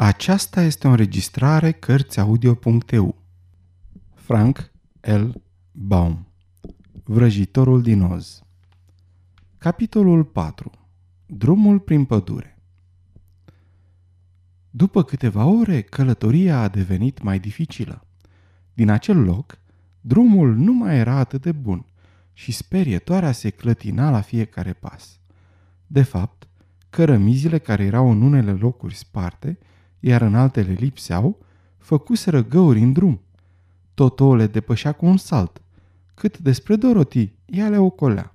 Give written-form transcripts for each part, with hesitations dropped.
Aceasta este o înregistrare CărțiAudio.eu. Frank L. Baum, Vrăjitorul din Oz. Capitolul 4. Drumul prin pădure. După câteva ore, călătoria a devenit mai dificilă. Din acel loc, drumul nu mai era atât de bun și sperietoarea se clătina la fiecare pas. De fapt, cărămizile care erau în unele locuri sparte, iar în altele lipseau, făcuseră găuri în drum. Toto le depășea cu un salt. Cât despre Dorothy, ea le ocolea.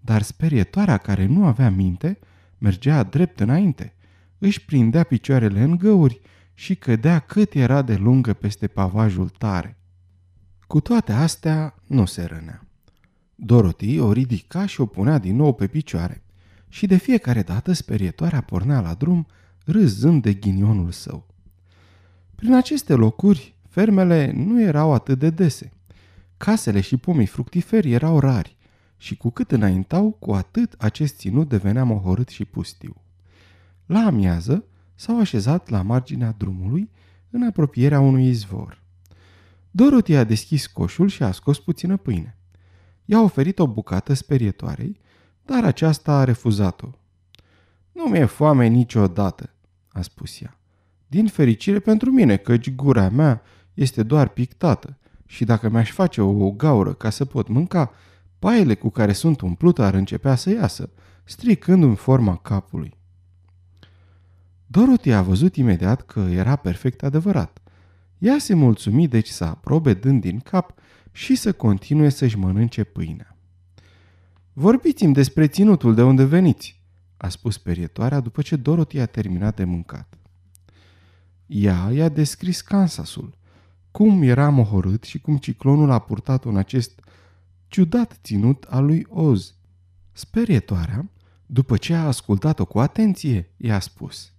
Dar sperietoarea, care nu avea minte, mergea drept înainte. Își prindea picioarele în găuri și cădea cât era de lungă peste pavajul tare. Cu toate astea, nu se rănea. Dorothy o ridica și o punea din nou pe picioare. Și de fiecare dată sperietoarea pornea la drum, râzând de ghinionul său. Prin aceste locuri, fermele nu erau atât de dese. Casele și pomii fructiferi erau rari și cu cât înaintau, cu atât acest ținut devenea mohorât și pustiu. La amiază s-au așezat la marginea drumului, în apropierea unui izvor. Dorothy a deschis coșul și a scos puțină pâine. I-a oferit o bucată sperietoarei, dar aceasta a refuzat-o. "Nu mi-e foame niciodată," a spus ea. "Din fericire pentru mine, căci gura mea este doar pictată și dacă mi-aș face o gaură ca să pot mânca, paiele cu care sunt umplută ar începea să iasă, stricându-mi forma capului." Dorothy a văzut imediat că era perfect adevărat. Ea se mulțumi deci să aprobe dând din cap și să continue să-și mănânce pâinea. "Vorbiți-mi despre ținutul de unde veniți," a spus sperietoarea după ce Dorothy a terminat de mâncat. Ea i-a descris Kansasul, cum era mohorât și cum ciclonul a purtat-o în acest ciudat ținut al lui Oz. Sperietoarea, după ce a ascultat-o cu atenție, i-a spus: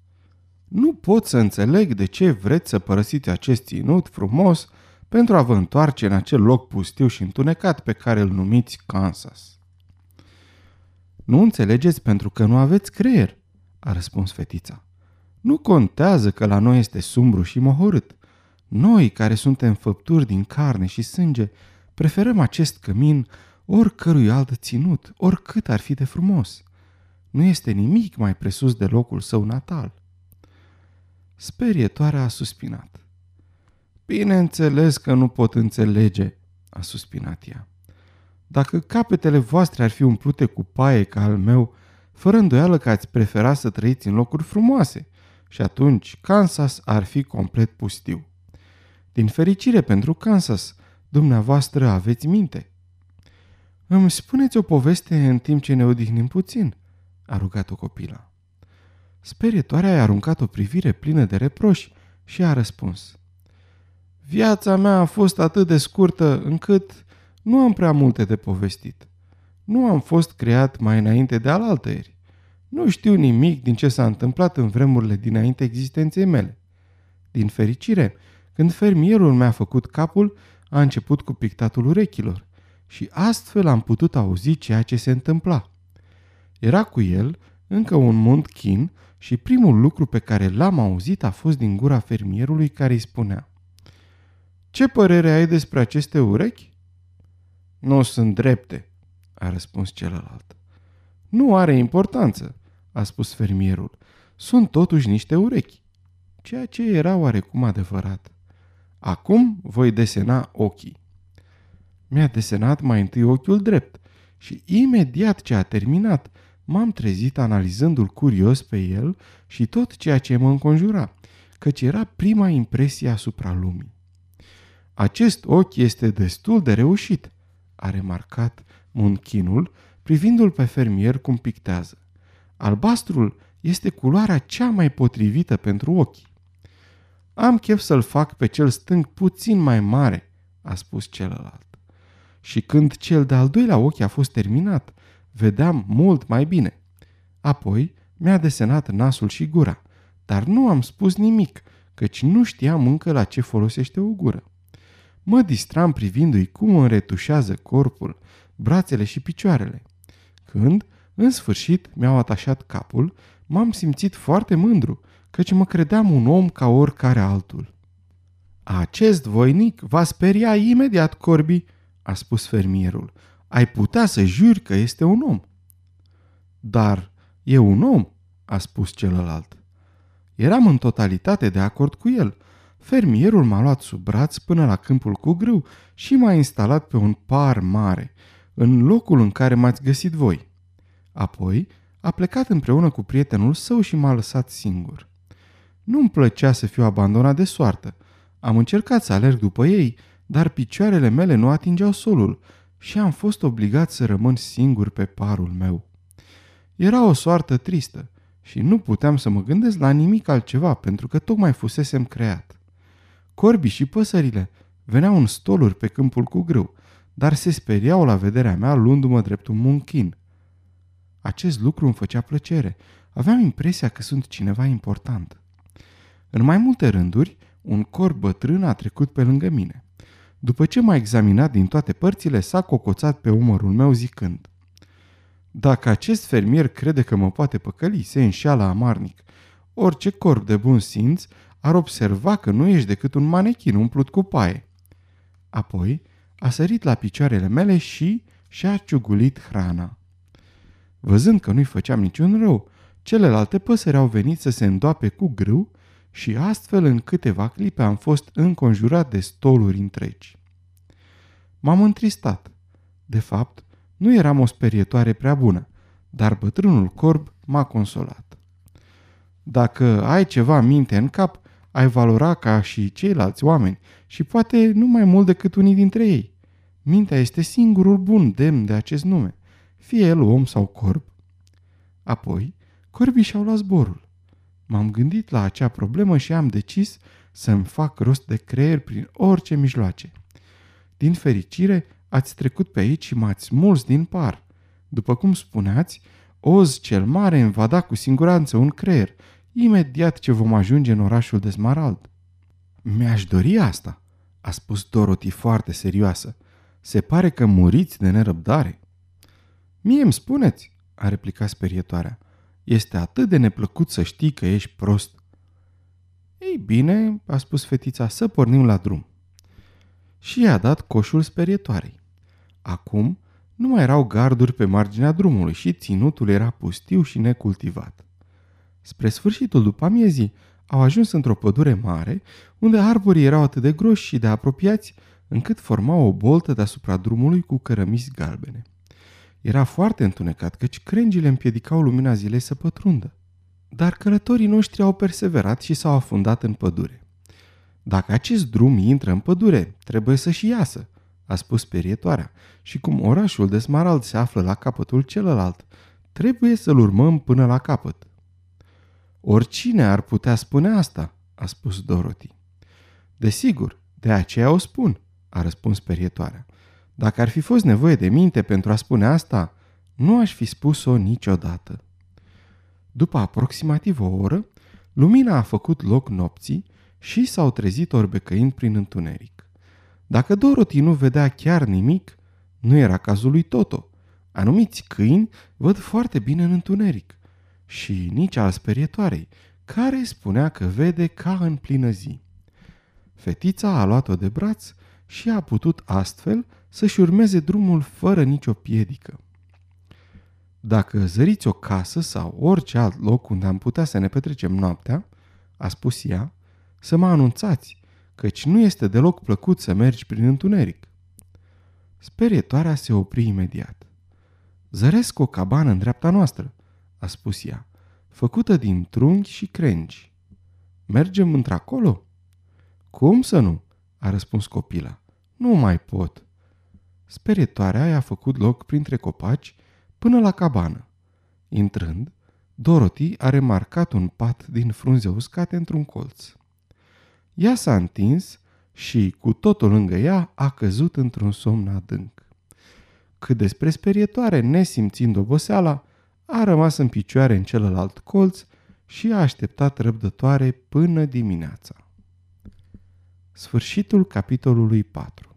"Nu pot să înțeleg de ce vreți să părăsiți acest ținut frumos pentru a vă întoarce în acel loc pustiu și întunecat pe care îl numiți Kansas." "Nu înțelegeți pentru că nu aveți creier," a răspuns fetița. "Nu contează că la noi este sumbru și mohorât. Noi, care suntem făpturi din carne și sânge, preferăm acest cămin oricărui alt ținut, oricât ar fi de frumos. Nu este nimic mai presus de locul său natal." Sperietoarea a suspinat. "Bineînțeles că nu pot înțelege," a suspinat ea. "Dacă capetele voastre ar fi umplute cu paie ca al meu, fără îndoială că ați prefera să trăiți în locuri frumoase și atunci Kansas ar fi complet pustiu. Din fericire pentru Kansas, dumneavoastră aveți minte." "Îmi spuneți o poveste în timp ce ne odihnim puțin," a rugat-o copila. Sperietoarea i-a aruncat o privire plină de reproș și a răspuns: "Viața mea a fost atât de scurtă încât nu am prea multe de povestit. Nu am fost creat mai înainte de alaltăieri. Nu știu nimic din ce s-a întâmplat în vremurile dinainte existenței mele. Din fericire, când fermierul mi-a făcut capul, a început cu pictatul urechilor și astfel am putut auzi ceea ce se întâmpla. Era cu el încă un mund chin și primul lucru pe care l-am auzit a fost din gura fermierului, care îi spunea: 'Ce părere ai despre aceste urechi?' 'Nu sunt drepte,' a răspuns celălalt. 'Nu are importanță,' a spus fermierul. 'Sunt totuși niște urechi.' Ceea ce era oarecum adevărat. 'Acum voi desena ochii.' Mi-a desenat mai întâi ochiul drept și imediat ce a terminat, m-am trezit analizându-l curios pe el și tot ceea ce mă înconjura, căci era prima impresie asupra lumii. 'Acest ochi este destul de reușit,' a remarcat munchinul, privindu-l pe fermier cum pictează. 'Albastrul este culoarea cea mai potrivită pentru ochi.' 'Am chef să-l fac pe cel stâng puțin mai mare,' a spus celălalt. Și când cel de-al doilea ochi a fost terminat, vedeam mult mai bine. Apoi mi-a desenat nasul și gura, dar nu am spus nimic, căci nu știam încă la ce folosește o gură. Mă distram privindu-i cum înretușează corpul, brațele și picioarele. Când, în sfârșit, mi-au atașat capul, m-am simțit foarte mândru, căci mă credeam un om ca oricare altul. Acest voinic va speria imediat corbii, a spus fermierul. Ai putea să juri că este un om. Dar e un om, a spus celălalt. Eram în totalitate de acord cu el. Fermierul m-a luat sub braț până la câmpul cu grâu și m-a instalat pe un par mare, în locul în care m-ați găsit voi. Apoi a plecat împreună cu prietenul său și m-a lăsat singur. Nu-mi plăcea să fiu abandonat de soartă. Am încercat să alerg după ei, dar picioarele mele nu atingeau solul și am fost obligat să rămân singur pe parul meu. Era o soartă tristă și nu puteam să mă gândesc la nimic altceva, pentru că tocmai fusesem creat. Corbii și păsările veneau în stoluri pe câmpul cu grâu, dar se speriau la vederea mea luându-mă drept un munchin. Acest lucru îmi făcea plăcere. Aveam impresia că sunt cineva important. În mai multe rânduri, un corb bătrân a trecut pe lângă mine. După ce m-a examinat din toate părțile, s-a cocoțat pe umărul meu zicând: Dacă acest fermier crede că mă poate păcăli, se înșeală amarnic. Orice corb de bun simț ar observa că nu ești decât un manechin umplut cu paie. Apoi a sărit la picioarele mele și și-a ciugulit hrana. Văzând că nu-i făceam niciun rău, celelalte păsări au venit să se îndoape cu grâu și astfel în câteva clipe am fost înconjurat de stoluri întregi. M-am întristat. De fapt, nu eram o sperietoare prea bună, dar bătrânul corb m-a consolat. Dacă ai ceva minte în cap, ai valora ca și ceilalți oameni și poate nu mai mult decât unii dintre ei. Mintea este singurul bun demn de acest nume, fie el om sau corb. Apoi, corbii și-au luat zborul. M-am gândit la acea problemă și am decis să-mi fac rost de creier prin orice mijloace. Din fericire, ați trecut pe aici și m-ați smuls din par. După cum spuneați, Oz cel mare îmi va da cu siguranță un creier, imediat ce vom ajunge în orașul de Smarald. Mi-aș dori asta, a spus Dorothy foarte serioasă. Se pare că muriți de nerăbdare. Mie îmi spuneți, a replicat sperietoarea. Este atât de neplăcut să știi că ești prost. Ei bine, a spus fetița, să pornim la drum. Și i-a dat coșul sperietoarei. Acum nu mai erau garduri pe marginea drumului și ținutul era pustiu și necultivat. Spre sfârșitul după amiezii au ajuns într-o pădure mare, unde arborii erau atât de groși și de apropiați, încât formau o boltă deasupra drumului cu cărămizi galbene. Era foarte întunecat, căci crengile împiedicau lumina zilei să pătrundă. Dar călătorii noștri au perseverat și s-au afundat în pădure. Dacă acest drum intră în pădure, trebuie să și iasă, a spus sperietoarea, și cum orașul de Smarald se află la capătul celălalt, trebuie să-l urmăm până la capăt. Oricine ar putea spune asta, a spus Dorothy. Desigur, de aceea o spun, a răspuns sperietoarea. Dacă ar fi fost nevoie de minte pentru a spune asta, nu aș fi spus-o niciodată. După aproximativ o oră, lumina a făcut loc nopții și s-au trezit orbecăind prin întuneric. Dacă Dorothy nu vedea chiar nimic, nu era cazul lui Toto. Anumiți câini văd foarte bine în întuneric și nici al sperietoarei, care spunea că vede ca în plină zi. Fetița a luat-o de braț și a putut astfel să-și urmeze drumul fără nicio piedică. Dacă zăriți o casă sau orice alt loc unde am putea să ne petrecem noaptea, a spus ea, să mă anunțați, căci nu este deloc plăcut să mergi prin întuneric. Sperietoarea se opri imediat. Zăresc o cabană în dreapta noastră, a spus ea, făcută din trunchi și crengi. Mergem într-acolo? Cum să nu? A răspuns copila. Nu mai pot. Sperietoarea i-a făcut loc printre copaci până la cabană. Intrând, Dorothy a remarcat un pat din frunze uscate într-un colț. Ea s-a întins și, cu totul lângă ea, a căzut într-un somn adânc. Cât despre sperietoare, nesimțind oboseala, a rămas în picioare în celălalt colț și a așteptat răbdătoare până dimineața. Sfârșitul capitolului 4.